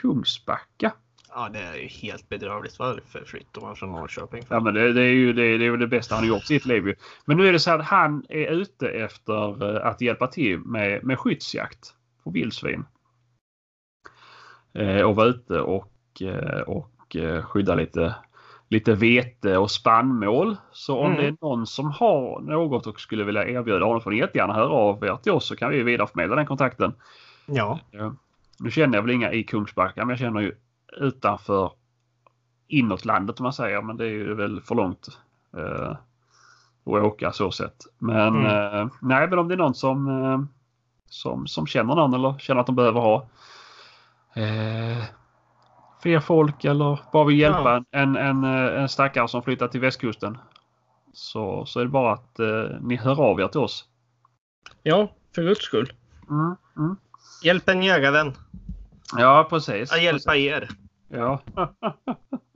Kungsbacka. Ja, det är ju helt bedrövligt. Varför flyttar man från Norrköping? Ja, men det är ju det bästa han har gjort i sitt liv. Men nu är det så att han är ute efter att hjälpa till med skyddsjakt på vildsvin. Och vara ute och skydda lite vete och spannmål. Så om det är någon som har något och skulle vilja erbjuda honom, får ni jättegärna höra av er till oss så kan vi vidareförmedla den kontakten. Ja. Nu känner jag väl inga i Kungsbacka, men jag känner ju utanför inåt landet om man säger, men det är ju väl för långt att åka så sett. Men nej, men om det är någon som känner någon eller känner att de behöver ha fler folk eller bara vill hjälpa en stackare som flyttar till västkusten, så är det bara att ni hör av er till oss. Ja, för guds skull. Hjälp en jägaren. Ja, precis. Att hjälpa er. Ja.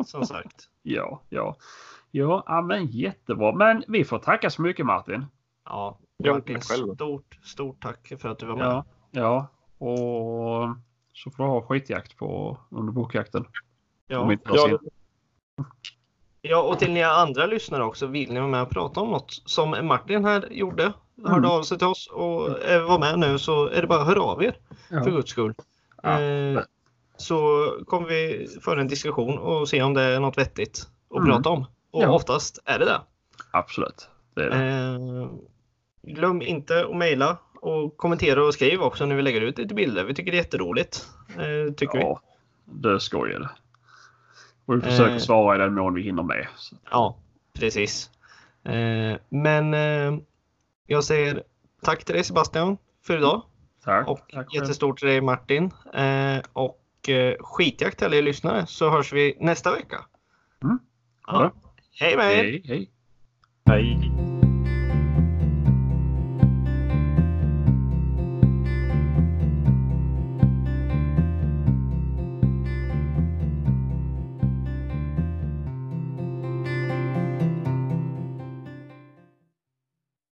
Som sagt. Ja, men jättebra. Men vi får tacka så mycket, Martin. Ja, Martin, stort tack för att du var med. Ja, och så får du ha skitjakt under bockjakten. Ja, och till er andra lyssnare också, vill ni vara med och prata om något som Martin här gjorde, hörde av sig till oss och var med nu, så är det bara att höra av er, för guds skull. Så kommer vi föra en diskussion och se om det är något vettigt att prata om. Och oftast är det. Absolut, det är det. Glöm inte att mejla och kommentera och skriva också när vi lägger ut lite bilder. Vi tycker det är jätteroligt. Det är skojigt. Och vi försöker svara i den mån vi hinner med. Så. Ja, precis. Men jag säger tack till dig, Sebastian, för idag. Tack. Och tack, jättestort till dig, Martin. Och skitjakt till er lyssnare, så hörs vi nästa vecka. Hej. Hej.